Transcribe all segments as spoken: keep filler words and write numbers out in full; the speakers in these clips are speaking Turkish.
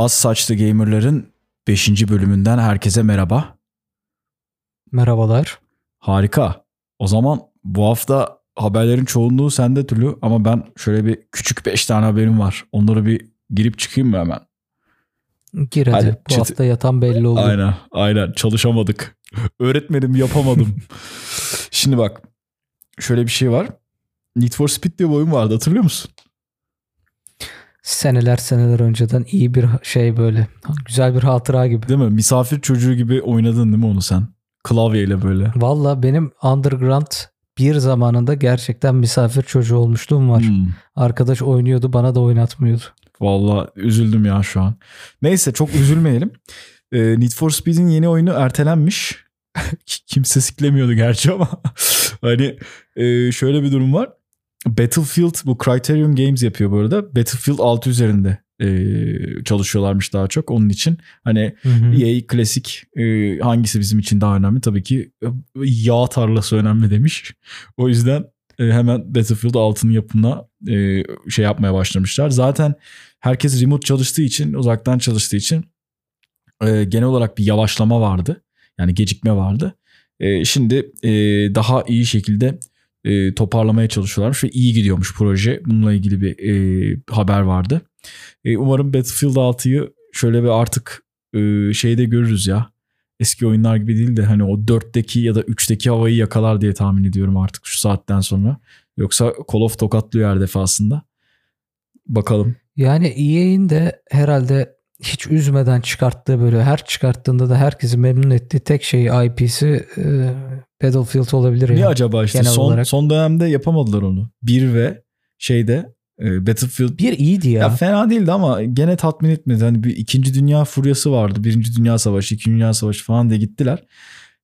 Az Saçlı Gamer'ların beşinci bölümünden herkese merhaba. Merhabalar. Harika. O zaman bu hafta haberlerin çoğunluğu sende Tülü ama ben şöyle bir küçük beş tane haberim var. Onları bir girip çıkayım mı hemen? Gir hadi. hadi bu hafta yatan belli oldu. Aynen. Aynen. Çalışamadık. Öğretmedim, yapamadım. Şimdi bak. Şöyle bir şey var. Need for Speed diye bir oyun vardı, hatırlıyor musun? Seneler seneler önceden iyi bir şey böyle. Güzel bir hatıra gibi. Değil mi? Misafir çocuğu gibi oynadın değil mi onu sen? Klavyeyle böyle. Valla benim Underground bir zamanında gerçekten misafir çocuğu olmuşluğum var. Hmm. Arkadaş oynuyordu, bana da oynatmıyordu. Valla üzüldüm ya şu an. Neyse, çok üzülmeyelim. Need for Speed'in yeni oyunu ertelenmiş. Kimse siklemiyordu gerçi ama hani şöyle bir durum var. Battlefield, bu Criterion Games yapıyor bu arada. Battlefield altı üzerinde e, çalışıyorlarmış daha çok. Onun için hani hı hı. E A klasik e, hangisi bizim için daha önemli? Tabii ki yağ tarlası önemli demiş. O yüzden e, hemen Battlefield altının yapımına e, şey yapmaya başlamışlar. Zaten herkes remote çalıştığı için, uzaktan çalıştığı için e, genel olarak bir yavaşlama vardı. Yani gecikme vardı. E, şimdi e, daha iyi şekilde E, toparlamaya çalışıyorlarmış ve iyi gidiyormuş proje. Bununla ilgili bir e, haber vardı. E, umarım Battlefield altı'yı şöyle bir artık e, şeyde görürüz ya. Eski oyunlar gibi değil de hani o dörtteki ya da üçteki havayı yakalar diye tahmin ediyorum artık şu saatten sonra. Yoksa Call of tokatlıyor her defasında. Bakalım. Yani E A'in de herhalde hiç üzmeden çıkarttığı, böyle her çıkarttığında da herkesi memnun ettiği tek şey I P'si e, Battlefield olabilir. Ne yani acaba işte son, olarak. son dönemde yapamadılar onu. bir ve şeyde e, Battlefield. bir iyiydi ya. ya. Fena değildi ama gene tatmin etmedi. Hani bir ikinci dünya furyası vardı. Birinci Dünya Savaşı, ikinci Dünya Savaşı falan diye gittiler.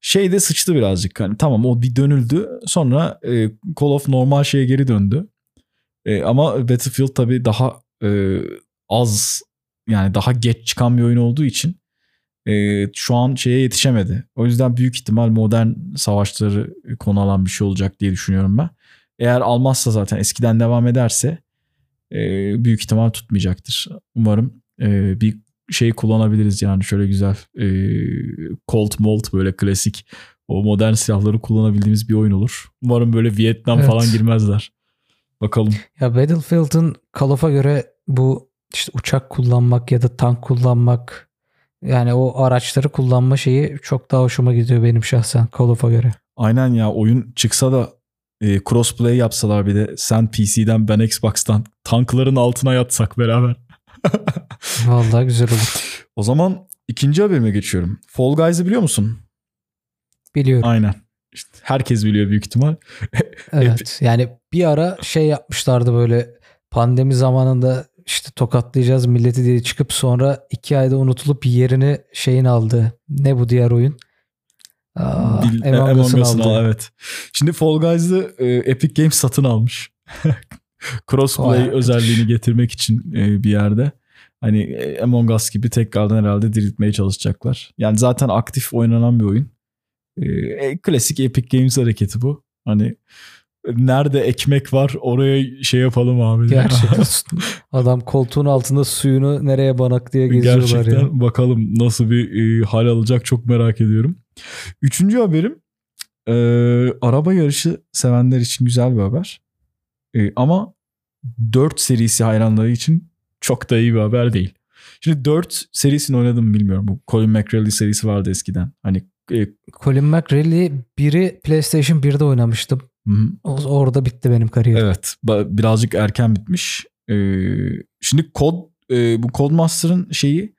Şeyde sıçtı birazcık. Hani tamam, o bir dönüldü. Sonra e, Call of Normal şeye geri döndü. E, ama Battlefield tabii daha e, az, yani daha geç çıkan bir oyun olduğu için e, şu an şeye yetişemedi. O yüzden büyük ihtimal modern savaşları konu alan bir şey olacak diye düşünüyorum ben. Eğer almazsa, zaten eskiden devam ederse e, büyük ihtimal tutmayacaktır. Umarım e, bir şey kullanabiliriz yani, şöyle güzel e, Colt Molt, böyle klasik o modern silahları kullanabildiğimiz bir oyun olur. Umarım böyle Vietnam evet. falan girmezler. Bakalım. Ya Battlefield'ın Call of'a göre bu İşte uçak kullanmak ya da tank kullanmak, yani o araçları kullanma şeyi çok daha hoşuma gidiyor benim şahsen Call of'a göre. Aynen ya, oyun çıksa da e, crossplay yapsalar, bir de sen P C'den ben Xbox'tan tankların altına yatsak beraber. Vallahi güzel olur. O zaman ikinci haberime geçiyorum. Fall Guys'ı biliyor musun? Biliyorum. Aynen. İşte herkes biliyor büyük ihtimal. Evet. Yani bir ara şey yapmışlardı böyle pandemi zamanında. İşte tokatlayacağız milleti diye çıkıp sonra iki ayda unutulup yerini şeyin aldı. Ne bu diğer oyun? Aa, Bil- Among Us'ın aldı. Al, evet. Şimdi Fall Guys'ı e, Epic Games satın almış. Crossplay Oha. özelliğini getirmek için e, bir yerde. Hani e, Among Us gibi tekrardan herhalde diriltmeye çalışacaklar. Yani zaten aktif oynanan bir oyun. E, e, klasik Epic Games hareketi bu. Hani nerede ekmek var oraya şey yapalım abi. Gerçekten. Adam koltuğun altında suyunu nereye banak diye geziyorlar. Gerçekten yani. Bakalım nasıl bir e, hal alacak, çok merak ediyorum. Üçüncü haberim e, araba yarışı sevenler için güzel bir haber. E, ama dört serisi hayranları için çok da iyi bir haber değil. Şimdi dört serisini oynadım, bilmiyorum. Bu Colin McRae serisi vardı eskiden. Hani e, Colin McRae biri PlayStation bir'de oynamıştım. Hmm. Orada bitti benim kariyerim. Evet, birazcık erken bitmiş. Ee, şimdi kod e, bu Codemaster'ın şeyi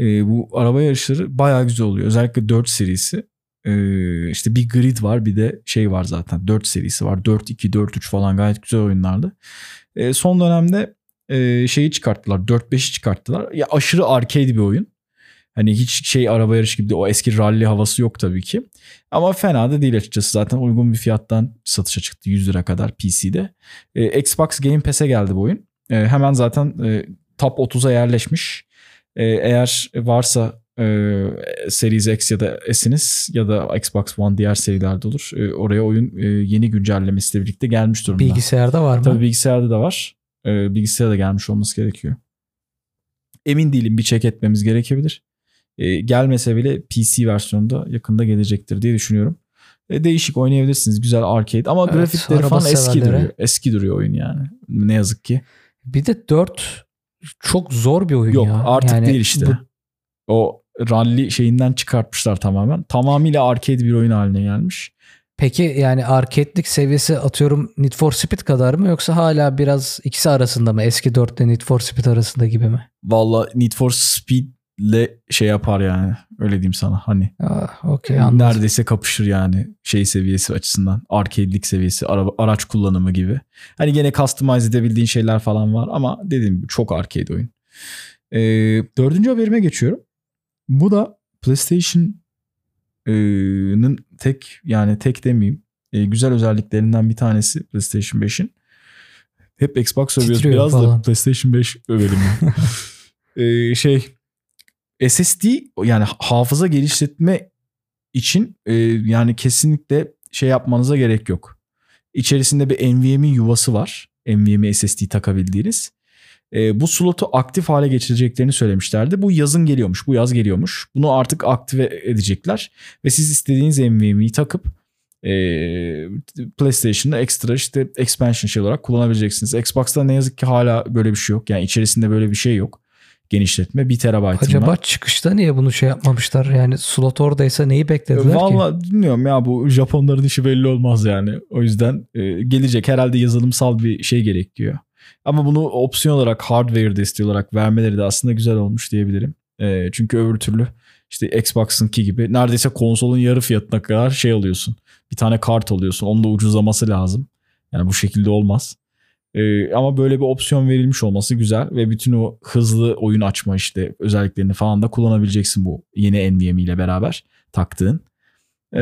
e, bu araba yarışları bayağı güzel oluyor. Özellikle dört serisi. Ee, işte bir grid var, bir de şey var zaten. dört serisi var. dört iki dört üç falan gayet güzel oyunlardı. Ee, son dönemde e, şeyi çıkarttılar. dört beşi çıkarttılar. Ya aşırı arcade bir oyun. Hani hiç şey araba yarışı gibi de o eski rally havası yok tabii ki. Ama fena da değil açıkçası. Zaten uygun bir fiyattan satışa çıktı. yüz lira kadar P C'de. Ee, Xbox Game Pass'e geldi bu oyun. Ee, hemen zaten e, top otuza yerleşmiş. Ee, eğer varsa e, Series X ya da S'iniz ya da Xbox One, diğer serilerde olur. E, oraya oyun e, yeni güncellemesiyle birlikte gelmiş durumda. Bilgisayarda var mı? Tabii bilgisayarda da var. Ee, bilgisayarda gelmiş olması gerekiyor. Emin değilim, bir check etmemiz gerekebilir. E, gelmese bile P C versiyonunda yakında gelecektir diye düşünüyorum. E, değişik oynayabilirsiniz. Güzel arcade ama evet, grafikleri falan eski duruyor. Eski duruyor oyun yani. Ne yazık ki. Bir de dört çok zor bir oyun. Yok, ya. Yok artık yani değil işte. Bu... O rally şeyinden çıkartmışlar tamamen. Tamamıyla arcade bir oyun haline gelmiş. Peki yani arcade'lik seviyesi atıyorum Need for Speed kadar mı yoksa hala biraz ikisi arasında mı? Eski dört ile Need for Speed arasında gibi mi? Vallahi Need for Speed'le şey yapar yani. Öyle diyeyim sana hani. Aa, okay, anladım. Neredeyse kapışır yani şey seviyesi açısından. Arcade'lik seviyesi, araba, araç kullanımı gibi. Hani gene customize edebildiğin şeyler falan var ama dediğim gibi çok arcade oyun. Ee, dördüncü haberime geçiyorum. Bu da PlayStation'ın tek yani tek demeyeyim güzel özelliklerinden bir tanesi PlayStation beşin. Hep Xbox övüyoruz biraz falan da PlayStation beş övelim. ee, şey S S D yani hafıza genişletme için e, yani kesinlikle şey yapmanıza gerek yok. İçerisinde bir N V M E yuvası var. N V M E S S D takabildiğiniz. E, bu slotu aktif hale getireceklerini söylemişlerdi. Bu yazın geliyormuş. Bu yaz geliyormuş. Bunu artık aktive edecekler. Ve siz istediğiniz N V M E'yi takıp e, PlayStation'da ekstra işte expansion şey olarak kullanabileceksiniz. Xbox'ta ne yazık ki hala böyle bir şey yok. Yani içerisinde böyle bir şey yok. Genişletme bir terabaytın acaba var. Çıkışta niye bunu şey yapmamışlar? Yani slot oradaysa neyi beklediler Vallahi ki? Valla bilmiyorum ya, bu Japonların işi belli olmaz yani. O yüzden e, gelecek herhalde yazılımsal bir şey gerekiyor. Ama bunu opsiyon olarak hardware desteği olarak vermeleri de aslında güzel olmuş diyebilirim. E, çünkü öbür türlü işte Xbox'ınki gibi neredeyse konsolun yarı fiyatına kadar şey alıyorsun. Bir tane kart alıyorsun. Onun da ucuzlaması lazım. Yani bu şekilde olmaz. E, ama böyle bir opsiyon verilmiş olması güzel ve bütün o hızlı oyun açma işte özelliklerini falan da kullanabileceksin bu yeni N V M E ile beraber taktığın. E,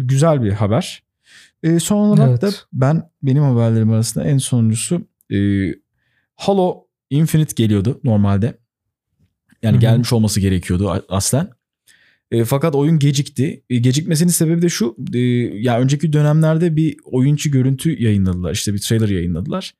güzel bir haber. E, son olarak evet. da ben benim haberlerim arasında en sonuncusu Ee, Halo Infinite geliyordu normalde. Yani Hı-hı. gelmiş olması gerekiyordu aslen. E, fakat oyun gecikti. E, gecikmesinin sebebi de şu. E, ya önceki dönemlerde bir oyuncu görüntü yayınladılar. İşte bir trailer yayınladılar.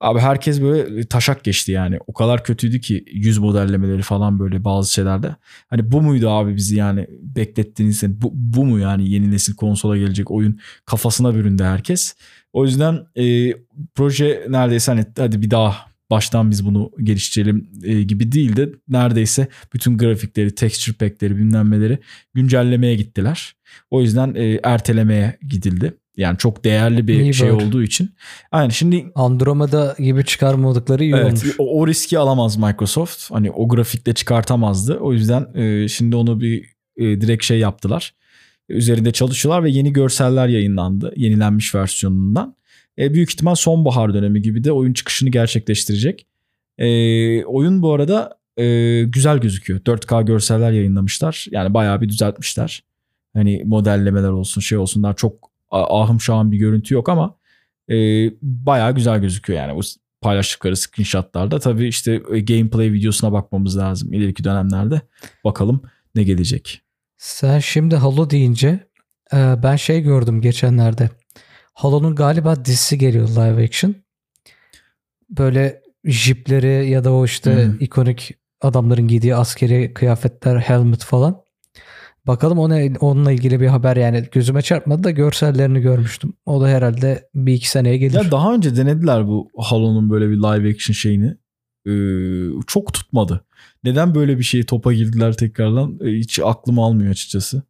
Abi herkes böyle taşak geçti yani. O kadar kötüydü ki yüz modellemeleri falan böyle bazı şeylerde. Hani bu muydu abi bizi yani beklettiğiniz bu, bu mu yani yeni nesil konsola gelecek oyun kafasına büründü herkes. O yüzden e, proje neredeyse hani hadi bir daha baştan biz bunu geliştirelim e, gibi değil de neredeyse bütün grafikleri, texture pack'leri, bilmemleri güncellemeye gittiler. O yüzden e, ertelemeye gidildi. Yani çok değerli bir İyi şey böyle. olduğu için. Yani şimdi Andromeda gibi çıkarmadıkları iyi evet, olmuş. O, o riski alamaz Microsoft. Hani o grafikle çıkartamazdı. O yüzden e, şimdi onu bir e, direkt şey yaptılar. Üzerinde çalışıyorlar ve yeni görseller yayınlandı. Yenilenmiş versiyonundan. E, büyük ihtimal sonbahar dönemi gibi de oyun çıkışını gerçekleştirecek. E, oyun bu arada e, güzel gözüküyor. dört K görseller yayınlamışlar. Yani bayağı bir düzeltmişler. Hani modellemeler olsun şey olsunlar çok ahım şahım bir görüntü yok ama e, bayağı güzel gözüküyor yani. Bu paylaştıkları screenshotlarda tabii işte gameplay videosuna bakmamız lazım. İleriki dönemlerde bakalım ne gelecek. Sen şimdi Halo deyince e, ben şey gördüm geçenlerde. Halo'nun galiba dizisi geliyor live action. Böyle jipleri ya da o işte hmm. ikonik adamların giydiği askeri kıyafetler, helmet falan. Bakalım ona, onunla ilgili bir haber yani gözüme çarpmadı da görsellerini görmüştüm. O da herhalde bir iki seneye gelir. Ya daha önce denediler bu Halo'nun böyle bir live action şeyini. Ee, çok tutmadı. Neden böyle bir şeyi topa girdiler tekrardan? Ee, hiç aklım almıyor açıkçası.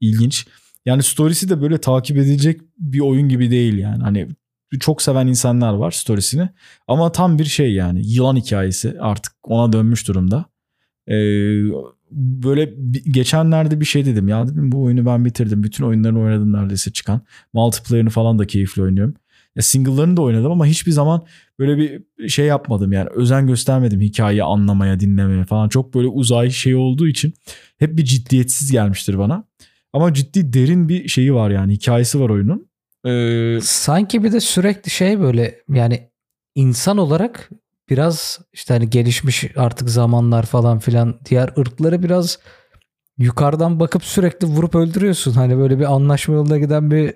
İlginç. Yani storiesi de böyle takip edilecek bir oyun gibi değil yani. Hani çok seven insanlar var storiesini. Ama tam bir şey yani. Yılan hikayesi artık ona dönmüş durumda. Eee... Böyle geçenlerde bir şey dedim ya dedim bu oyunu ben bitirdim. Bütün oyunlarını oynadım neredeyse çıkan. Multiplayer'ını falan da keyifli oynuyorum. Ya single'larını da oynadım ama hiçbir zaman böyle bir şey yapmadım yani. Özen göstermedim hikayeyi anlamaya, dinlemeye falan. Çok böyle uzay şey olduğu için hep bir ciddiyetsiz gelmiştir bana. Ama ciddi derin bir şeyi var yani. Hikayesi var oyunun. Ee... Sanki bir de sürekli şey böyle yani insan olarak... Biraz işte hani gelişmiş artık zamanlar falan filan diğer ırkları biraz yukarıdan bakıp sürekli vurup öldürüyorsun. Hani böyle bir anlaşma yoluna giden bir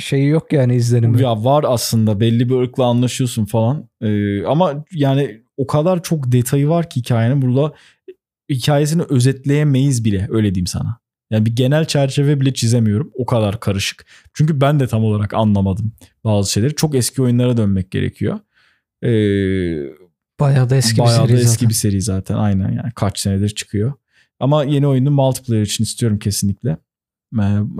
şey yok yani izlenimi. Ya var aslında belli bir ırkla anlaşıyorsun falan ee, ama yani o kadar çok detayı var ki hikayenin burada hikayesini özetleyemeyiz bile, öyle diyeyim sana. Yani bir genel çerçeve bile çizemiyorum. O kadar karışık. Çünkü ben de tam olarak anlamadım bazı şeyleri. Çok eski oyunlara dönmek gerekiyor. Ee, bayağı da eski bayağı bir seri da eski zaten. bir seri zaten. Aynen yani. Kaç senedir çıkıyor. Ama yeni oyunu multiplayer için istiyorum kesinlikle.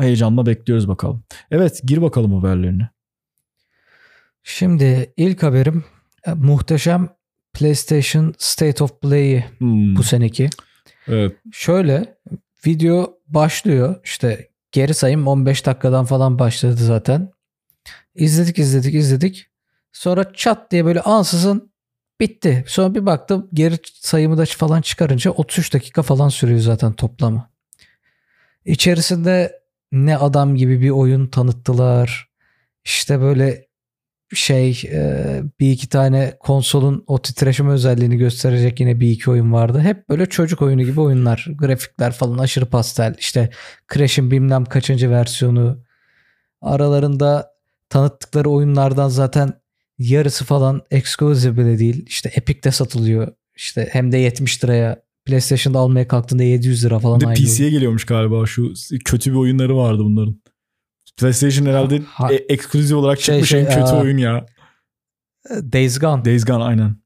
Heyecanla bekliyoruz bakalım. Evet, gir bakalım haberlerine. Şimdi ilk haberim muhteşem PlayStation State of Play'i hmm. bu seneki. Evet. Şöyle video başlıyor. İşte geri sayım on beş dakikadan falan başladı zaten. İzledik izledik izledik. Sonra çat diye böyle ansızın bitti. Sonra bir baktım geri sayımı da falan çıkarınca otuz üç dakika falan sürüyor zaten toplamı. İçerisinde ne adam gibi bir oyun tanıttılar. İşte böyle şey bir iki tane konsolun o titreşim özelliğini gösterecek yine bir iki oyun vardı. Hep böyle çocuk oyunu gibi oyunlar. Grafikler falan aşırı pastel. İşte Crash'in bilmem kaçıncı versiyonu. Aralarında tanıttıkları oyunlardan zaten yarısı falan exclusive bile değil. İşte Epic'te satılıyor. İşte hem de yetmiş liraya. PlayStation'da almaya kalktığında yedi yüz lira falan. Bir de P C'ye geliyormuş galiba. Şu kötü bir oyunları vardı bunların. PlayStation herhalde ha, e- eksklüzif olarak şey, çıkmış şey, en kötü a- oyun ya. Days Gone. Days Gone aynen.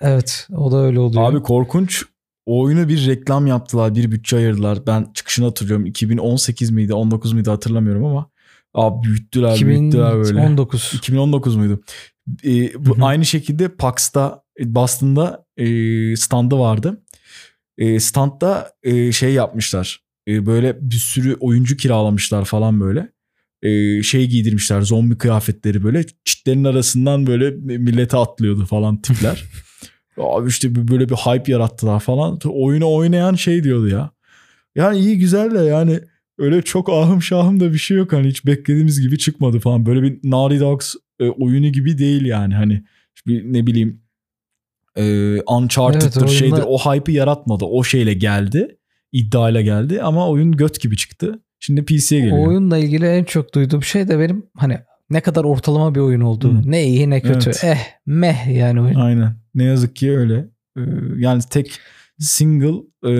Evet, o da öyle oluyor. Abi korkunç. O oyunu bir reklam yaptılar. Bir bütçe ayırdılar. Ben çıkışını hatırlıyorum. iki bin on sekiz miydi on dokuz muydu hatırlamıyorum ama. Abi büyüttüler büyüttüler böyle. iki bin on dokuz muydu? Ee, bu aynı şekilde P A X'ta Boston'da e, standı vardı. E, standda e, şey yapmışlar. E, böyle bir sürü oyuncu kiralamışlar falan böyle. E, şey giydirmişler, zombi kıyafetleri böyle. Çitlerin arasından böyle millete atlıyordu falan tipler. Abi işte böyle bir hype yarattılar falan. Oyunu oynayan şey diyordu ya. Yani iyi güzel de yani öyle çok ahım şahım da bir şey yok. Hani hiç beklediğimiz gibi çıkmadı falan. Böyle bir Naughty Dogs e, oyunu gibi değil yani. Hani bir, ne bileyim Ee, Uncharted'dır evet, şeydir oyunda... o hype'ı yaratmadı. O şeyle geldi. İddiayla geldi ama oyun göt gibi çıktı. Şimdi P C'ye geliyor. O oyunla ilgili en çok duyduğum şey de benim hani ne kadar ortalama bir oyun olduğu. Hmm. Ne iyi ne kötü. Evet. Eh meh yani oyun. Aynen. Ne yazık ki öyle. Ee, yani tek single e,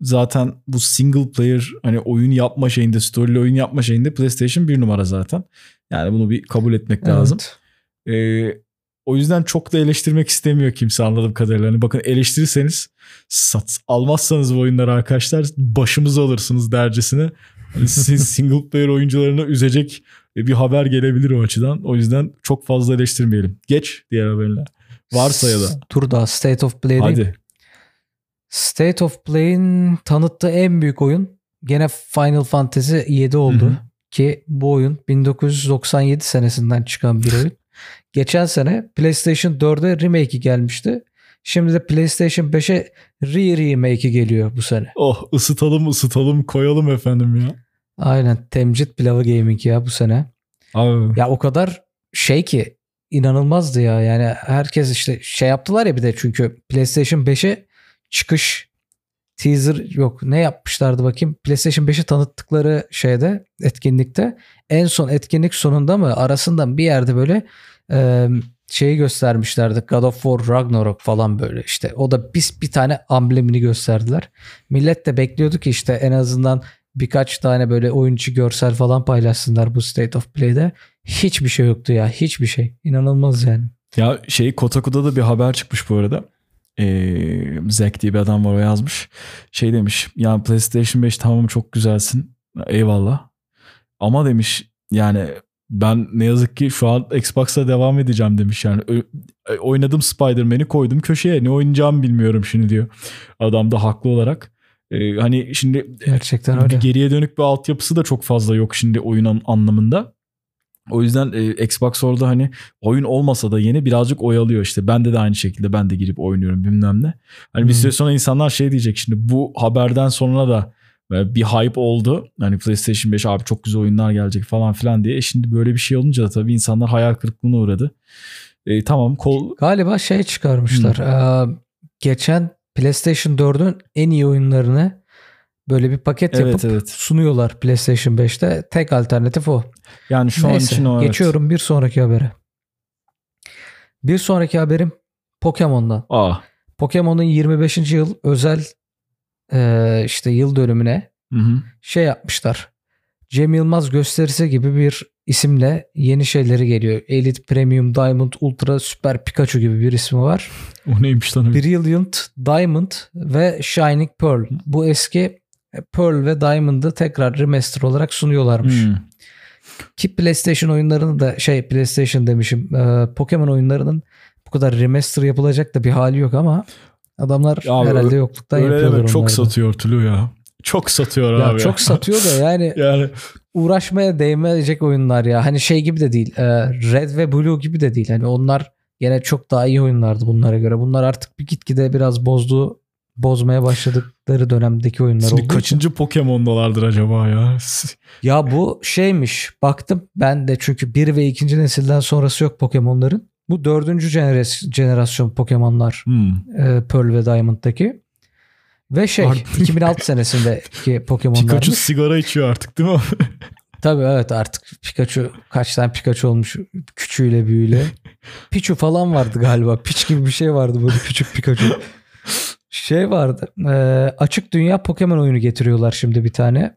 zaten bu single player hani oyun yapma şeyinde, story'li oyun yapma şeyinde PlayStation bir numara zaten. Yani bunu bir kabul etmek evet. lazım. Evet. O yüzden çok da eleştirmek istemiyor kimse anladığım kadarıyla. Hani bakın eleştirirseniz sat, almazsanız bu oyunları arkadaşlar başımızı alırsınız dercesine. Hani siz single player oyuncularını üzecek bir haber gelebilir o açıdan. O yüzden çok fazla eleştirmeyelim. Geç diğer haberler. Varsa ya da. Dur daha State of Play değil. Hadi. State of Play'in tanıttığı en büyük oyun gene Final Fantasy yedi oldu. Hı-hı. Ki bu oyun bin dokuz yüz doksan yedi senesinden çıkan bir oyun. Geçen sene PlayStation dörde remake'i gelmişti. Şimdi de PlayStation beşe re-remake'i geliyor bu sene. Oh ısıtalım ısıtalım koyalım efendim ya. Aynen temcit pilavı gaming ya bu sene. Abi. Ya o kadar şey ki inanılmazdı ya yani herkes işte şey yaptılar ya bir de çünkü PlayStation beşe çıkış teaser yok ne yapmışlardı bakayım PlayStation beşi tanıttıkları şeyde etkinlikte en son etkinlik sonunda mı arasından bir yerde böyle e, şeyi göstermişlerdi God of War Ragnarok falan böyle işte o da bir, bir tane amblemini gösterdiler millet de bekliyordu ki işte en azından birkaç tane böyle oyuncu görsel falan paylaşsınlar bu State of Play'de hiçbir şey yoktu ya hiçbir şey inanılmaz yani. Ya şey Kotaku'da da bir haber çıkmış bu arada. Ee, Zack diye bir adam var o yazmış. Şey demiş yani PlayStation beş tamam çok güzelsin eyvallah ama demiş yani ben ne yazık ki şu an Xbox'la devam edeceğim demiş yani Ö- oynadım Spider-Man'i koydum köşeye ne oynayacağımı bilmiyorum şimdi diyor. Adam da haklı olarak ee, hani şimdi gerçekten öyle. Geriye dönük bir altyapısı da çok fazla yok şimdi oyunun anlamında. O yüzden e, Xbox orada hani oyun olmasa da yeni birazcık oyalıyor işte. Bende de aynı şekilde ben de girip oynuyorum bilmem ne. Hani hmm. bir süre sonra insanlar şey diyecek şimdi bu haberden sonra da bir hype oldu. Hani PlayStation beş abi çok güzel oyunlar gelecek falan filan diye. E şimdi böyle bir şey olunca da tabii insanlar hayal kırıklığına uğradı. E, tamam. Kol... Galiba şey çıkarmışlar. Hmm. Ee, geçen PlayStation dördün en iyi oyunlarını böyle bir paket evet, yapıp evet. sunuyorlar PlayStation beşte. Tek alternatif o. Yani şu Neyse, an için o geçiyorum evet. bir sonraki habere. Bir sonraki haberim Pokemon'dan. Aa. Pokemon'un yirmi beşinci yıl özel e, işte yıl dönümüne hı hı. şey yapmışlar. Cem Yılmaz gösterisi gibi bir isimle yeni şeyleri geliyor. Elite, Premium, Diamond, Ultra, Süper Pikachu gibi bir ismi var. O neymiş lan? Brilliant Diamond ve Shining Pearl. Bu eski Pearl ve Diamond'ı tekrar remaster olarak sunuyorlarmış. Hmm. Ki PlayStation oyunlarını da şey PlayStation demişim e, Pokemon oyunlarının bu kadar remaster yapılacak da bir hali yok ama adamlar ya herhalde yokluktan yapıyorlar. Çok onlarda. Satıyor Tülü ya. Çok satıyor ya abi. Çok satıyor da yani, yani uğraşmaya değmeyecek oyunlar ya. Hani şey gibi de değil. Red ve Blue gibi de değil. Hani onlar gene çok daha iyi oyunlardı bunlara göre. Bunlar artık bir gitgide biraz bozdu. Bozmaya başladıkları dönemdeki oyunlar oldu. Şimdi kaçıncı Pokemon'dalardır acaba ya? Ya bu şeymiş. Baktım ben de çünkü bir ve ikinci nesilden sonrası yok Pokemon'ların. Bu dördüncü jenerasyon Pokemon'lar. Hmm. Pearl ve Diamond'daki. Ve şey artık... iki bin altı senesindeki Pokemon'lar. Pikachu sigara içiyor artık değil mi? Tabii evet artık Pikachu kaç tane Pikachu olmuş küçüğüyle büyüğüyle. Pichu falan vardı galiba. Piç gibi bir şey vardı böyle küçük Pikachu. Şey vardı. E, açık dünya Pokemon oyunu getiriyorlar şimdi bir tane.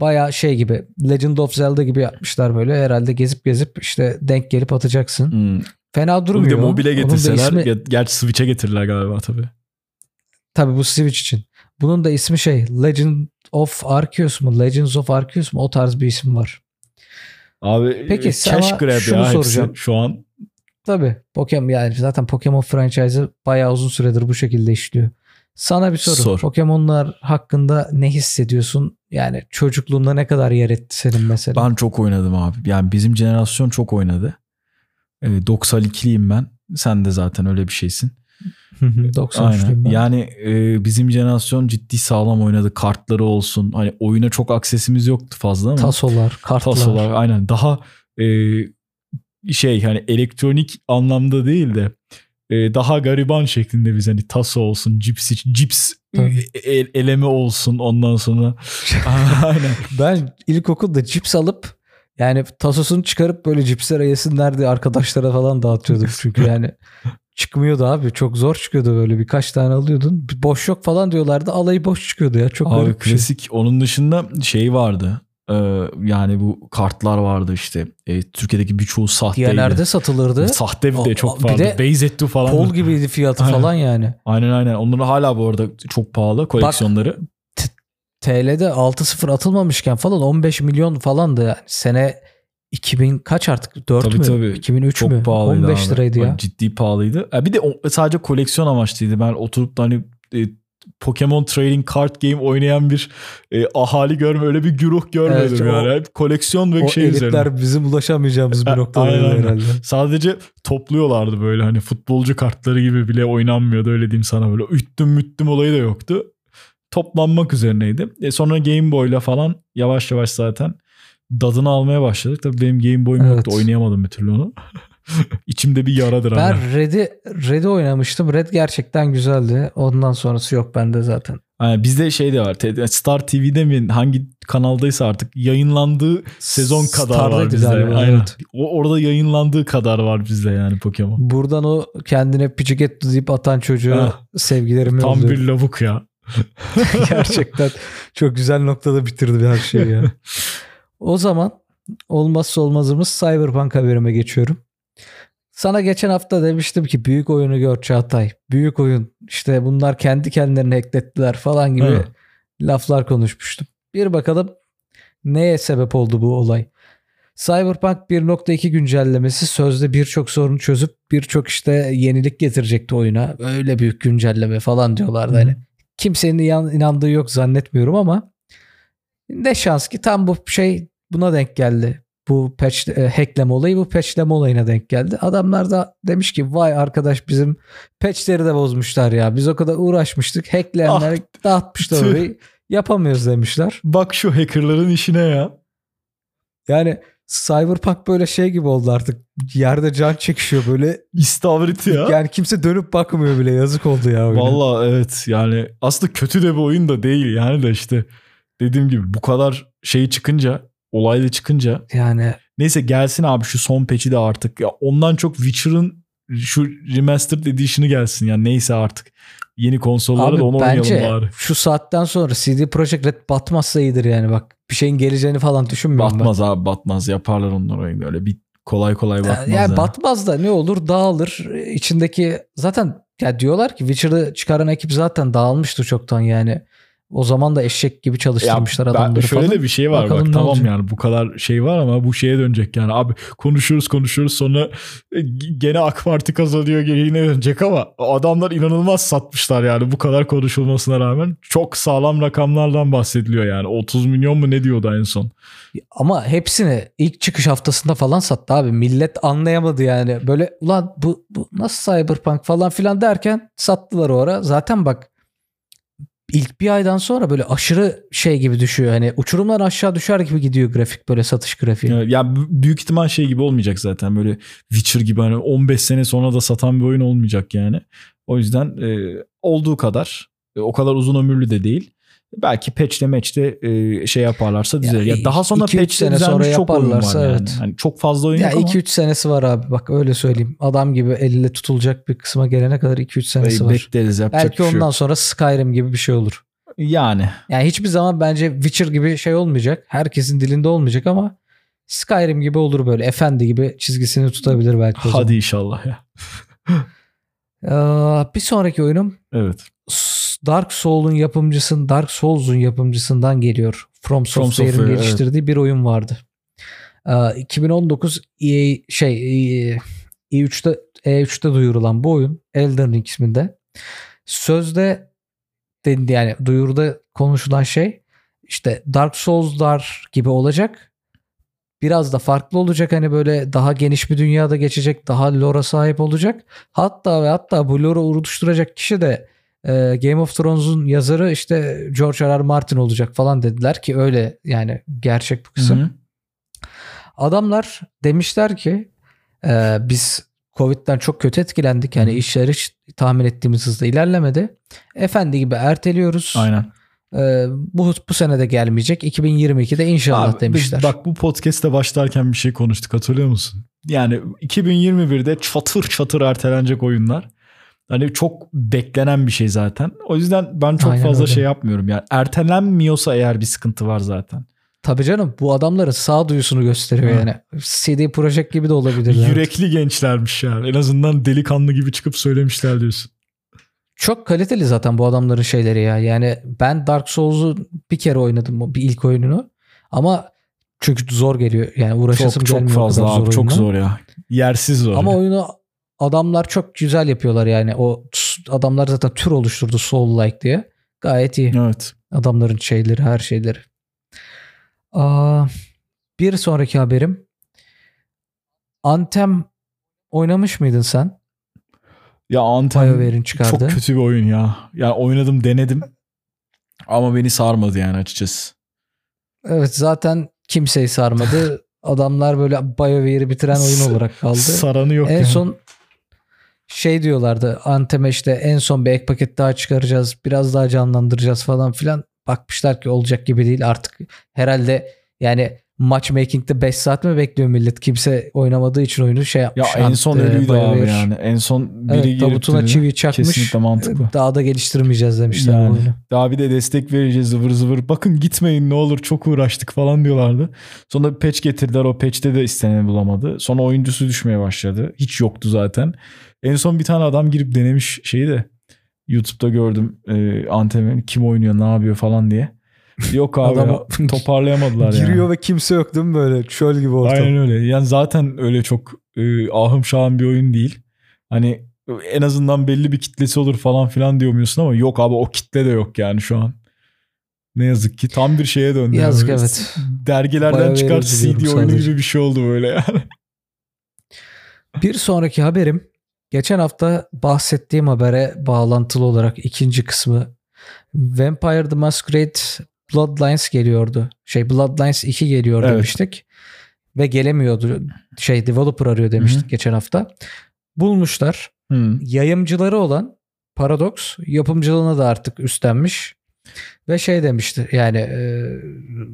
Baya şey gibi Legend of Zelda gibi yapmışlar böyle. Herhalde gezip gezip işte denk gelip atacaksın. Hmm. Fena durmuyor. Bir de mobile getirseler. Ismi... Gerçi Switch'e getirirler galiba tabii. Tabii bu Switch için. Bunun da ismi şey Legend of Arceus mu? Legends of Arceus mu? O tarz bir isim var. Abi peki cash grab şunu ya soracağım. Şu an. Tabii. Pokemon yani zaten Pokemon franchise'ı bayağı uzun süredir bu şekilde işliyor. Sana bir soru. Sor. Pokemon'lar hakkında ne hissediyorsun? Yani çocukluğunda ne kadar yer etti senin mesela? Ben çok oynadım abi. Yani bizim jenerasyon çok oynadı. E, doksan ikiliyim ben. Sen de zaten öyle bir şeysin. doksan üçlüyüm yani e, bizim jenerasyon ciddi sağlam oynadı. Kartları olsun. Hani oyuna çok aksesimiz yoktu fazla ama. Tasolar, kartlar. Tasolar aynen. Daha e, şey hani elektronik anlamda değil de e, daha gariban şeklinde biz hani taso olsun, cips, cips el, eleme olsun ondan sonra. Aynen. Ben ilkokulda cips alıp yani tasosunu çıkarıp böyle cipslere yesinler diye arkadaşlara falan dağıtıyorduk çünkü yani. Çıkmıyordu abi. Çok zor çıkıyordu böyle. Birkaç tane alıyordun. Boş yok falan diyorlardı. Alayı boş çıkıyordu ya. Çok abi klasik. Şey. Onun dışında şey vardı. Ee, yani bu kartlar vardı işte. Ee, Türkiye'deki birçoğu sahteydi. Diyanerde satılırdı. Sahte bir de çok vardı. Beyzettu falan. Pol gibiydi fiyatı aynen. falan yani. Aynen aynen. Onların hala bu arada çok pahalı koleksiyonları. Bak, T L'de altı sıfır atılmamışken falan on beş milyon falandı yani. Sene iki bin kaç artık? dört tabii, mü? Tabii. iki bin üç çok mü? on beş abi. Liraydı ya. Ciddi pahalıydı. Bir de o, sadece koleksiyon amaçlıydı. Ben oturup da hani e, Pokemon Trading Card Game oynayan bir e, ahali görme, öyle bir güruh görmedim. Evet, yani. O, koleksiyon ve şey üzerine. O elitler bizim ulaşamayacağımız bir noktada herhalde. Sadece topluyorlardı böyle hani futbolcu kartları gibi bile oynanmıyordu öyle diyeyim sana böyle. Üttüm müttüm olayı da yoktu. Toplanmak üzerineydi. E, sonra Game Boy'la falan yavaş yavaş zaten dadını almaya başladık. Tabii benim Game Boy'um evet. yoktu. Oynayamadım bir türlü onu. İçimde bir yaradır. Ben hani. Red'i, Red'i oynamıştım. Red gerçekten güzeldi. Ondan sonrası yok bende zaten. Yani bizde şey de var. Star T V'de mi hangi kanaldaysa artık yayınlandığı sezon kadar Star'da var bizde. Aynen. Evet. O, orada yayınlandığı kadar var bizde yani Pokemon. Buradan o kendine Pidgeotto deyip atan çocuğa sevgilerimi yolluyorum. Tam bir lavuk ya. Gerçekten çok güzel noktada bitirdi her şeyi ya. O zaman olmazsa olmazımız Cyberpunk haberime geçiyorum. Sana geçen hafta demiştim ki büyük oyunu gör Çağatay. Büyük oyun işte bunlar kendi kendilerini hacklettiler falan gibi evet. laflar konuşmuştum. Bir bakalım neye sebep oldu bu olay. Cyberpunk bir nokta iki güncellemesi sözde birçok sorunu çözüp birçok işte yenilik getirecekti oyuna. Öyle büyük güncelleme falan diyorlardı. Hani kimsenin inandığı yok zannetmiyorum ama ne şans ki tam bu şey buna denk geldi. Bu patch, e, hackleme olayı bu patchleme olayına denk geldi. Adamlar da demiş ki vay arkadaş bizim patchleri de bozmuşlar ya. Biz o kadar uğraşmıştık. Hackleyenler ah, dağıtmışlar tüh. Orayı. Yapamıyoruz demişler. Bak şu hackerların işine ya. Yani Cyberpunk böyle şey gibi oldu artık. Yerde can çekişiyor böyle. İstavrit ya. Yani kimse dönüp bakmıyor bile. Yazık oldu ya. Oyuna. Vallahi evet yani aslında kötü de bir oyun da değil. Yani de işte. Dediğim gibi bu kadar şey çıkınca olayla çıkınca yani neyse gelsin abi şu son patch'i de artık ya ondan çok Witcher'ın şu Remastered Edition'ı gelsin yani neyse artık. Yeni konsollara abi da onu bence oynayalım bari. Şu saatten sonra C D Projekt Red batmazsa iyidir yani bak. Bir şeyin geleceğini falan düşünmüyorum. Batmaz ben. Abi batmaz yaparlar onlar öyle bir kolay kolay batmaz. Yani, yani batmaz da ne olur dağılır. İçindeki zaten ya diyorlar ki Witcher'ı çıkaran ekip zaten dağılmıştı çoktan yani. O zaman da eşek gibi çalıştırmışlar ya, adamları şöyle falan. Şöyle de bir şey var bakalım bak tamam olacak? Yani bu kadar şey var ama bu şeye dönecek yani abi konuşuyoruz konuşuyoruz sonra gene AK Parti kazanıyor gene yine dönecek ama adamlar inanılmaz satmışlar yani bu kadar konuşulmasına rağmen çok sağlam rakamlardan bahsediliyor yani otuz milyon mu ne diyordu en son. Ama hepsini ilk çıkış haftasında falan sattı abi millet anlayamadı yani böyle ulan bu, bu nasıl Cyberpunk falan filan derken sattılar o ara zaten bak. İlk bir aydan sonra böyle aşırı şey gibi düşüyor. Hani uçurumlar aşağı düşer gibi gidiyor grafik böyle satış grafiği. Ya, ya büyük ihtimal şey gibi olmayacak zaten böyle Witcher gibi hani on beş sene sonra da satan bir oyun olmayacak yani. O yüzden e, olduğu kadar e, o kadar uzun ömürlü de değil. Belki patch'le match'te e, şey yaparlarsa düzelir. Ya, ya daha sonra patch'te düzelmiş çok oyun var yani. Evet. Yani çok fazla oyun ya yok iki üç ama... senesi var abi bak öyle söyleyeyim. Adam gibi elle tutulacak bir kısma gelene kadar iki üç senesi Ay, var. Bekleriz, belki ondan şey sonra Skyrim gibi bir şey olur. Yani. Yani hiçbir zaman bence Witcher gibi şey olmayacak. Herkesin dilinde olmayacak ama Skyrim gibi olur böyle. Efendi gibi çizgisini tutabilir belki. Hadi o zaman inşallah ya. ee, bir sonraki oyunum. Evet. Dark Souls'un yapımcısının Dark Souls'un yapımcısından geliyor. From Software'in geliştirdiği evet bir oyun vardı. iki bin on dokuz E A şey E üçte E üçte duyurulan bu oyun Elden Ring isminde. Sözde dendi yani duyuruda konuşulan şey işte Dark Souls'lar gibi olacak. Biraz da farklı olacak hani böyle daha geniş bir dünyada geçecek, daha lore'a sahip olacak. Hatta ve hatta bu lore'a oluşturacak kişi de Game of Thrones'un yazarı işte George R R. Martin olacak falan dediler ki öyle yani gerçek bu kısım. Hı-hı. Adamlar demişler ki e, biz Covid'den çok kötü etkilendik yani işler hiç tahmin ettiğimiz hızda ilerlemedi. Efendi gibi erteliyoruz. Aynen. E, bu bu sene de gelmeyecek. iki bin yirmi ikide inşallah abi, demişler. Bak bu podcast'te başlarken bir şey konuştuk hatırlıyor musun? Yani iki bin yirmi birde çatır çatır ertelenecek oyunlar. Hani çok beklenen bir şey zaten. O yüzden ben çok aynen fazla öyle şey yapmıyorum. Yani ertelenmiyorsa eğer bir sıkıntı var zaten. Tabii canım bu adamların sağduyusunu gösteriyor evet yani. C D Projekt gibi de olabilirler. Yürekli gençlermiş yani. En azından delikanlı gibi çıkıp söylemişler diyorsun. Çok kaliteli zaten bu adamların şeyleri ya. Yani ben Dark Souls'u bir kere oynadım. Bir ilk oyununu. Ama çünkü zor geliyor. Yani uğraşasım gelmiyor. Çok fazla zor abi, çok zor ya. Yersiz zor. Ama ya oyunu adamlar çok güzel yapıyorlar yani. O adamlar zaten tür oluşturdu Soul-like diye. Gayet iyi. Evet. Adamların şeyleri, her şeyleri. Aa, bir sonraki haberim. Anthem oynamış mıydın sen? Ya Anthem çok kötü bir oyun ya. Yani oynadım, denedim. Ama beni sarmadı yani açıkçası. Evet, zaten kimseyi sarmadı. Adamlar böyle BioWare'i bitiren oyun olarak kaldı. Saranı yok en yani. Son şey diyorlardı Anthem'e işte en son bir ek paket daha çıkaracağız. Biraz daha canlandıracağız falan filan. Bakmışlar ki olacak gibi değil artık. Herhalde yani matchmaking'de beş saat mi bekliyor millet? Kimse oynamadığı için oyunu şey yapmış. Ya en son ölüydü abi yani. En son biri evet, tabutuna çivi çakmış. Daha da geliştirmeyeceğiz demişler yani, oyunu. Daha bir de destek vereceğiz zıvır zıvır. Bakın gitmeyin ne olur çok uğraştık falan diyorlardı. Sonra bir patch getirdiler. O patch'te de isteneni bulamadı. Sonra oyuncusu düşmeye başladı. Hiç yoktu zaten. En son bir tane adam girip denemiş şeyi de YouTube'da gördüm e, Anthem'in kim oynuyor ne yapıyor falan diye. Yok abi adamı ya, toparlayamadılar giriyor yani. Giriyor ve kimse yok değil mi böyle çöl gibi ortam. Aynen öyle yani zaten öyle çok e, ahım şahım bir oyun değil. Hani en azından belli bir kitlesi olur falan filan diyormuyorsun ama yok abi o kitle de yok yani şu an. Ne yazık ki tam bir şeye döndü. Yazık böyle evet. Dergilerden bayağı çıkar C D oyunu sadece gibi bir şey oldu böyle yani. Bir sonraki haberim. Geçen hafta bahsettiğim habere bağlantılı olarak ikinci kısmı Vampire the Masquerade Bloodlines geliyordu. Şey Bloodlines iki geliyor evet demiştik. Ve gelemiyordu. Şey developer arıyor demiştik hı-hı geçen hafta. Bulmuşlar. Hı-hı. Yayımcıları olan Paradox yapımcılığına da artık üstlenmiş. Ve şey demişti yani e,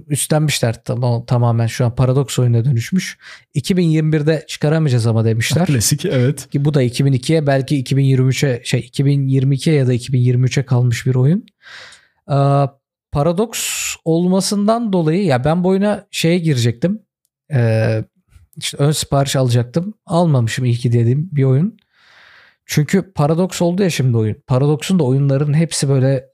üstlenmişler tam, tamamen şu an Paradox oyununa dönüşmüş. iki bin yirmi birde çıkaramayacağız ama demişler. Klasik, evet. Ki bu da iki bin ikiye belki iki bin yirmi üçe şey iki bin yirmi ikiye ya da iki bin yirmi üçe kalmış bir oyun. E, Paradox olmasından dolayı ya ben bu oyuna şeye girecektim. E, işte ön sipariş alacaktım. Almamışım iyi ki dediğim bir oyun. Çünkü Paradox oldu ya şimdi oyun. Paradox'un da oyunların hepsi böyle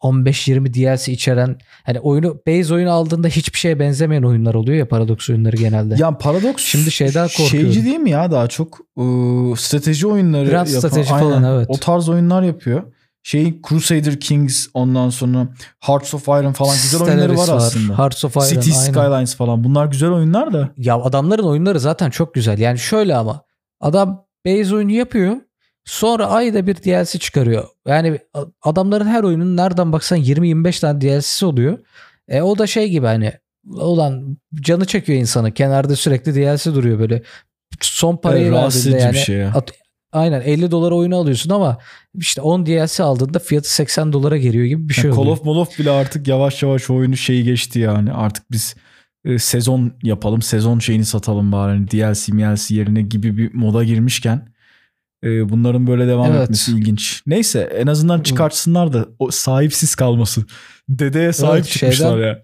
on beş yirmi D L C içeren, hani oyunu base oyunu aldığında hiçbir şeye benzemeyen oyunlar oluyor ya Paradox oyunları genelde. Ya Paradox şimdi şeyden korkuyorum. Şeyci değil mi ya, daha çok ıı, strateji oyunları yapan, strateji aynen, falan, evet. O tarz oyunlar yapıyor. Şey Crusader Kings, ondan sonra Hearts of Iron falan güzel Stellaris oyunları var, var aslında. Hearts of Iron, City aynen. Skylines falan, bunlar güzel oyunlar da. Ya adamların oyunları zaten çok güzel. Yani şöyle ama adam base oyunu yapıyor. Sonra ayda bir D L C çıkarıyor. Yani adamların her oyunun nereden baksan yirmi yirmi beş tane D L C'si oluyor. E o da şey gibi hani ulan canı çekiyor insanı. Kenarda sürekli D L C duruyor böyle. Son parayı evet, verdiğinde yani. Şey ya. at, aynen elli dolara oyunu alıyorsun ama işte on D L C aldığında fiyatı seksen dolara geliyor gibi bir şey yani oluyor. Call of Molof bile artık yavaş yavaş oyunu şeyi geçti yani. Artık biz e, sezon yapalım. Sezon şeyini satalım bari. Yani D L C, M L C yerine gibi bir moda girmişken bunların böyle devam evet. etmesi ilginç. Neyse, en azından çıkartsınlar da o sahipsiz kalmasın. Dedeye sahip evet, çıkmışlar şeyden, ya.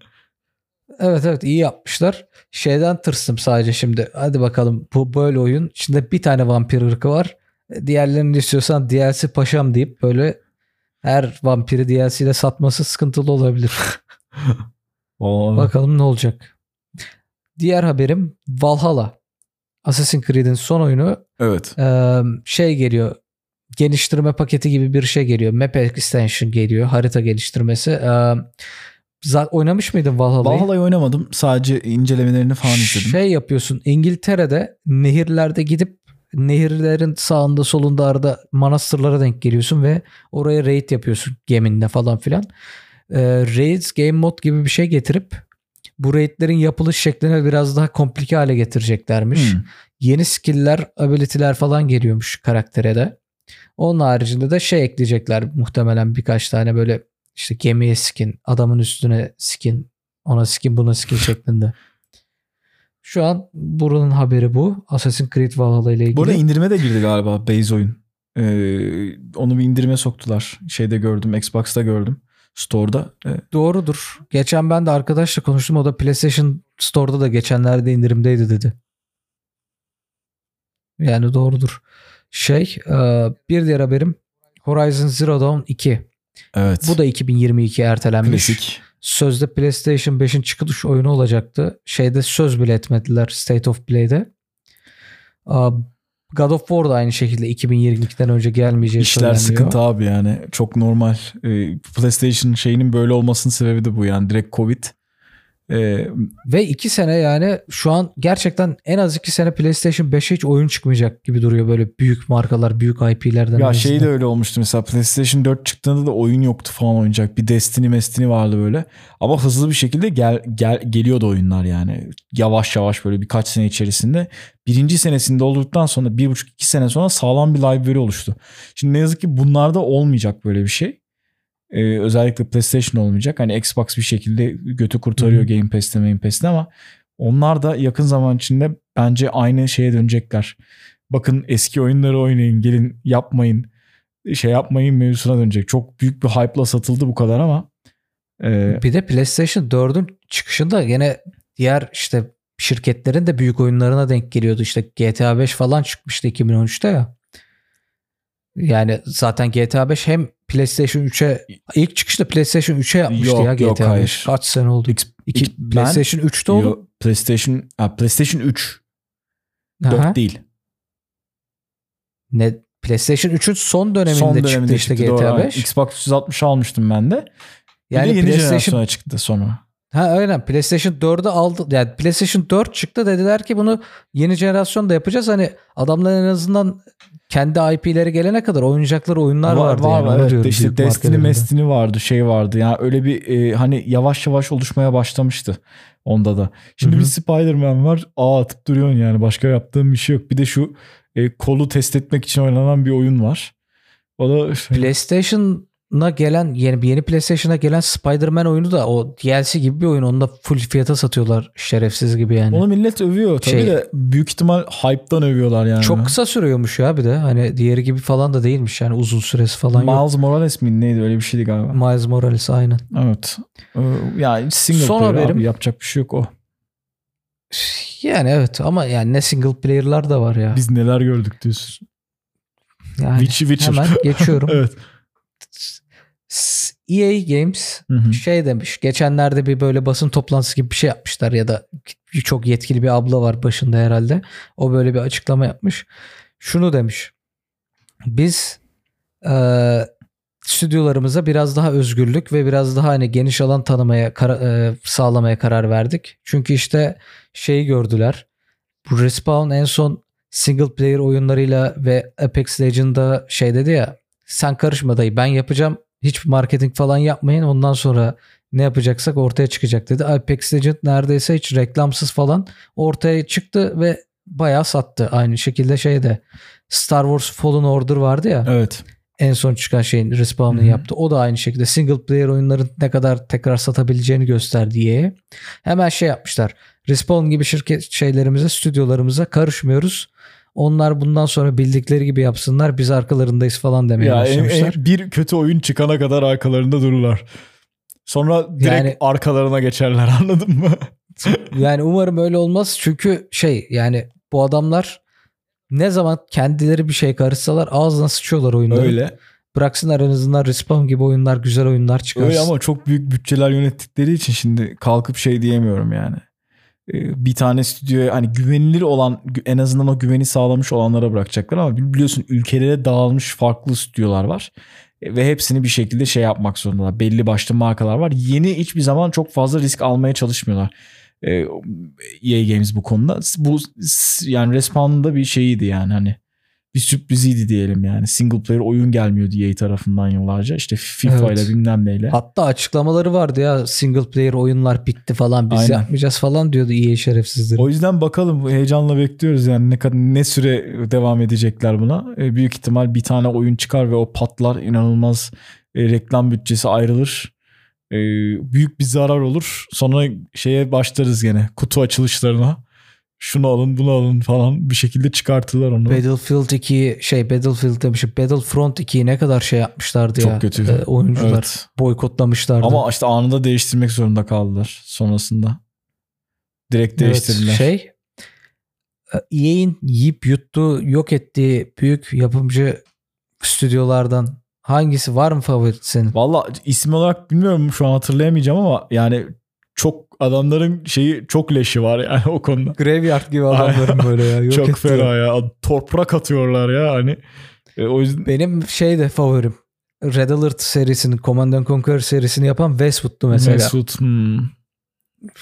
Evet evet iyi yapmışlar. Şeyden tırstım sadece şimdi. Hadi bakalım bu böyle oyun. İçinde bir tane vampir ırkı var. Diğerlerini istiyorsan D L C paşam deyip böyle her vampiri D L C ile satması sıkıntılı olabilir. Bakalım ne olacak. Diğer haberim Valhalla. Assassin's Creed'in son oyunu evet. e, şey geliyor, geliştirme paketi gibi bir şey geliyor. Map extension geliyor, harita geliştirmesi. E, oynamış mıydın Valhalla'yı? Valhalla'yı oynamadım, sadece incelemelerini falan izledim. Şey yapıyorsun, İngiltere'de nehirlerde gidip nehirlerin sağında solunda arada manastırlara denk geliyorsun ve oraya raid yapıyorsun geminle falan filan. E, Raids Game Mode gibi bir şey getirip bu raidlerin yapılış şeklini biraz daha komplike hale getireceklermiş. Hmm. Yeni skill'ler, ability'ler falan geliyormuş karaktere de. Onun haricinde de şey ekleyecekler muhtemelen, birkaç tane böyle işte gemiye skin, adamın üstüne skin, ona skin, buna skin şeklinde. Şu an buranın haberi bu. Assassin's Creed Valhalla ile ilgili. Bu arada indirime de girdi galiba base oyun. Ee, onu bir indirime soktular. Şeyde gördüm, Xbox'ta gördüm. Store'da. Evet. Doğrudur. Geçen ben de arkadaşla konuştum. O da PlayStation Store'da da geçenlerde indirimdeydi dedi. Yani doğrudur. Şey bir diğer haberim Horizon Zero Dawn iki. Evet. Bu da iki bin yirmi iki ertelenmiş. Klasik. Sözde PlayStation beşin çıkış oyunu olacaktı. Şeyde söz bile etmediler State of Play'de. God of War da aynı şekilde iki bin yirmi ikiden önce gelmeyeceği İşler söyleniyor. İşler sıkıntı abi yani. Çok normal. PlayStation şeyinin böyle olmasının sebebi de bu yani. Direkt Covid. Ee, Ve iki sene yani şu an gerçekten en az iki sene PlayStation beşe hiç oyun çıkmayacak gibi duruyor. Böyle büyük markalar, büyük I P'lerden. Ya şey de öyle olmuştu mesela. PlayStation dört çıktığında da oyun yoktu falan oynayacak. Bir Destiny Mestiny vardı böyle. Ama hızlı bir şekilde gel, gel, geliyordu oyunlar yani. Yavaş yavaş böyle birkaç sene içerisinde. Birinci senesinde olduktan sonra bir buçuk iki sene sonra sağlam bir library oluştu. Şimdi ne yazık ki bunlarda olmayacak böyle bir şey. Ee, özellikle PlayStation olmayacak. Hani Xbox bir şekilde götü kurtarıyor Game Pass'te, Game Pass'te ama onlar da yakın zaman içinde bence aynı şeye dönecekler. Bakın eski oyunları oynayın, gelin yapmayın, şey yapmayın mevzusuna dönecek. Çok büyük bir hype'la satıldı bu kadar ama e... bir de PlayStation dördün çıkışında gene diğer işte şirketlerin de büyük oyunlarına denk geliyordu. İşte G T A beş falan çıkmıştı iki bin on üçte ya. Yani zaten G T A beş hem PlayStation üçe ilk çıkışta PlayStation üçe yapmıştı yok, ya G T A yok, hayır. Kaç sene oldu? X, İki, X, PlayStation ben, üçte oldu. Yo, PlayStation a, PlayStation üç. Aha. dört değil. Ne PlayStation üçün son döneminde, son döneminde çıktı, çıktı işte doğru, G T A beş. Xbox üç yüz altmış almıştım ben de. Yani de PlayStation çıktı sonra. Ha aynen. PlayStation dörde aldı. Yani PlayStation dört çıktı, dediler ki bunu yeni jenerasyonda yapacağız. Hani adamların en azından kendi I P'leri gelene kadar oynayacakları oyunlar var, vardı. Var, yani, evet. İşte Destiny Mestiny vardı. Şey vardı. Yani öyle bir e, hani yavaş yavaş oluşmaya başlamıştı. Onda da. Şimdi Hı-hı. bir Spider-Man var. Aa atıp duruyorsun yani. Başka yaptığım bir şey yok. Bir de şu e, kolu test etmek için oynanan bir oyun var. O da PlayStation na gelen yeni yeni PlayStation'a gelen Spider-Man oyunu da o D L C gibi bir oyun. Onu da full fiyata satıyorlar şerefsiz gibi yani. Onu millet övüyor tabii şey, de büyük ihtimal hype'dan övüyorlar yani. Çok kısa sürüyormuş ya bir de. Hani diğeri gibi falan da değilmiş yani, uzun süresi falan Miles yok. Miles Morales mi neydi, öyle bir şeydi galiba. Miles Morales aynen. Evet. Yani single Son player abi, yapacak bir şey yok o. Yani evet ama yani ne single player'lar da var ya. Biz neler gördük diyorsun. Yani Witcher. Hemen geçiyorum. Evet. E A Games hı hı. şey demiş. Geçenlerde bir böyle basın toplantısı gibi bir şey yapmışlar ya da çok yetkili bir abla var başında herhalde. O böyle bir açıklama yapmış. Şunu demiş. Biz e, stüdyolarımıza biraz daha özgürlük ve biraz daha hani geniş alan tanımaya kar- e, sağlamaya karar verdik. Çünkü işte şeyi gördüler. Bu Respawn en son single player oyunlarıyla ve Apex Legends'da şey dedi ya, sen karışma dayı ben yapacağım. Hiç marketing falan yapmayın. Ondan sonra ne yapacaksak ortaya çıkacak dedi. Apex Legends neredeyse hiç reklamsız falan ortaya çıktı ve bayağı sattı. Aynı şekilde şeyde Star Wars Fallen Order vardı ya. Evet. En son çıkan şeyin Respawn'ın yaptı. O da aynı şekilde single player oyunların ne kadar tekrar satabileceğini göster diye. Hemen şey yapmışlar. Respawn gibi şirket şeylerimize, stüdyolarımıza karışmıyoruz. Onlar bundan sonra bildikleri gibi yapsınlar. Biz arkalarındayız falan demeye ya başlamışlar. En, en bir kötü oyun çıkana kadar arkalarında dururlar. Sonra direkt yani, arkalarına geçerler, anladın mı? Yani umarım öyle olmaz. Çünkü şey yani bu adamlar ne zaman kendileri bir şey karışsalar ağzına sıçıyorlar oyunları. Öyle. Bıraksınlar en azından Respawn gibi oyunlar, güzel oyunlar çıkarsın. Öyle ama çok büyük bütçeler yönettikleri için şimdi kalkıp şey diyemiyorum yani. Bir tane stüdyoya hani güvenilir olan, en azından o güveni sağlamış olanlara bırakacaklar ama biliyorsun ülkelere dağılmış farklı stüdyolar var ve hepsini bir şekilde şey yapmak zorundalar. Belli başlı markalar var. Yeni hiçbir zaman çok fazla risk almaya çalışmıyorlar. E A Games bu konuda. Bu yani Respawn'ın da bir şeyiydi yani hani bir sürpriziydi diyelim yani. Single player oyun gelmiyordu E A tarafından yıllarca. İşte FIFA ile evet. bilmem neyle. Hatta açıklamaları vardı ya. Single player oyunlar bitti falan. Biz Aynen. yapmayacağız falan diyordu E A şerefsizleri. O yüzden bakalım, heyecanla bekliyoruz yani ne, ne süre devam edecekler buna. Büyük ihtimal bir tane oyun çıkar ve o patlar, inanılmaz reklam bütçesi ayrılır. Büyük bir zarar olur. Sonra şeye başlarız gene. Kutu açılışlarına. Şunu alın, bunu alın falan bir şekilde çıkarttılar onu. Battlefield iki şey Battlefield demişim. Battlefront ikiyi ne kadar şey yapmışlardı çok ya. Çok kötüydü. E, oyuncular evet. boykotlamışlardı. Ama işte anında değiştirmek zorunda kaldılar sonrasında. Direkt değiştirdiler. Evet, şey E A'in yiyip yuttuğu, yok ettiği büyük yapımcı stüdyolardan hangisi var mı favori senin? Valla isim olarak bilmiyorum, şu an hatırlayamayacağım ama yani çok adamların şeyi, çok leşi var yani o konuda. Graveyard gibi adamların böyle ya. Yok çok fena ya. Toprak atıyorlar ya hani. E, o yüzden... Benim şey de favorim. Red Alert serisini, Command and Conquer serisini yapan Westwood'tu mesela. Westwood. Hmm.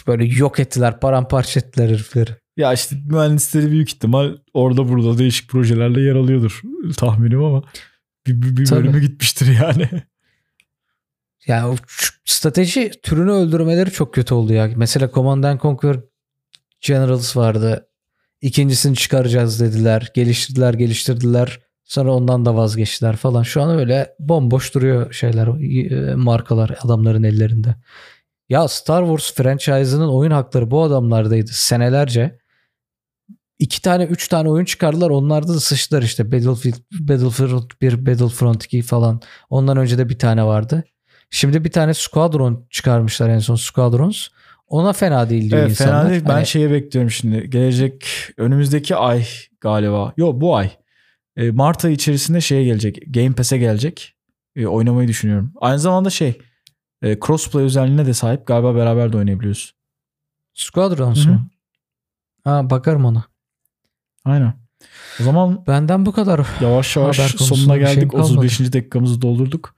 Böyle yok ettiler, paramparça ettiler herifleri. Ya işte mühendisleri büyük ihtimal orada burada değişik projelerle yer alıyordur tahminim ama bir, bir, bir bölümü gitmiştir yani. Yani strateji türünü öldürmeleri çok kötü oldu ya. Mesela Command and Conquer Generals vardı. İkincisini çıkaracağız dediler. Geliştirdiler, geliştirdiler. Sonra ondan da vazgeçtiler falan. Şu an öyle bomboş duruyor şeyler, markalar adamların ellerinde. Ya Star Wars franchise'ının oyun hakları bu adamlardaydı senelerce. İki tane, üç tane oyun çıkardılar. Onlarda da sıçtılar işte. Battlefield, Battlefield bir, Battlefront iki falan. Ondan önce de bir tane vardı. Şimdi bir tane Squadron çıkarmışlar en son, Squadrons. Ona fena değil diyor evet, insanlar. Fena değil. Ben hani... şeye bekliyorum şimdi. Gelecek önümüzdeki ay galiba. Yok bu ay. Mart ayı içerisinde şeye gelecek. Game Pass'e gelecek. E, oynamayı düşünüyorum. Aynı zamanda şey e, crossplay özelliğine de sahip. Galiba beraber de oynayabiliyoruz. Squadrons mu? Ha, bakarım ona. Aynen. O zaman benden bu kadar. Yavaş yavaş sonuna geldik. otuz beşinci dakikamızı doldurduk.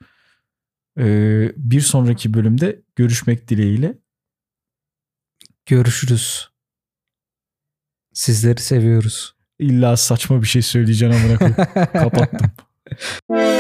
Bir sonraki bölümde görüşmek dileğiyle. Görüşürüz. Sizleri seviyoruz. İlla saçma bir şey söyleyeceğim amına koyayım. Kapattım.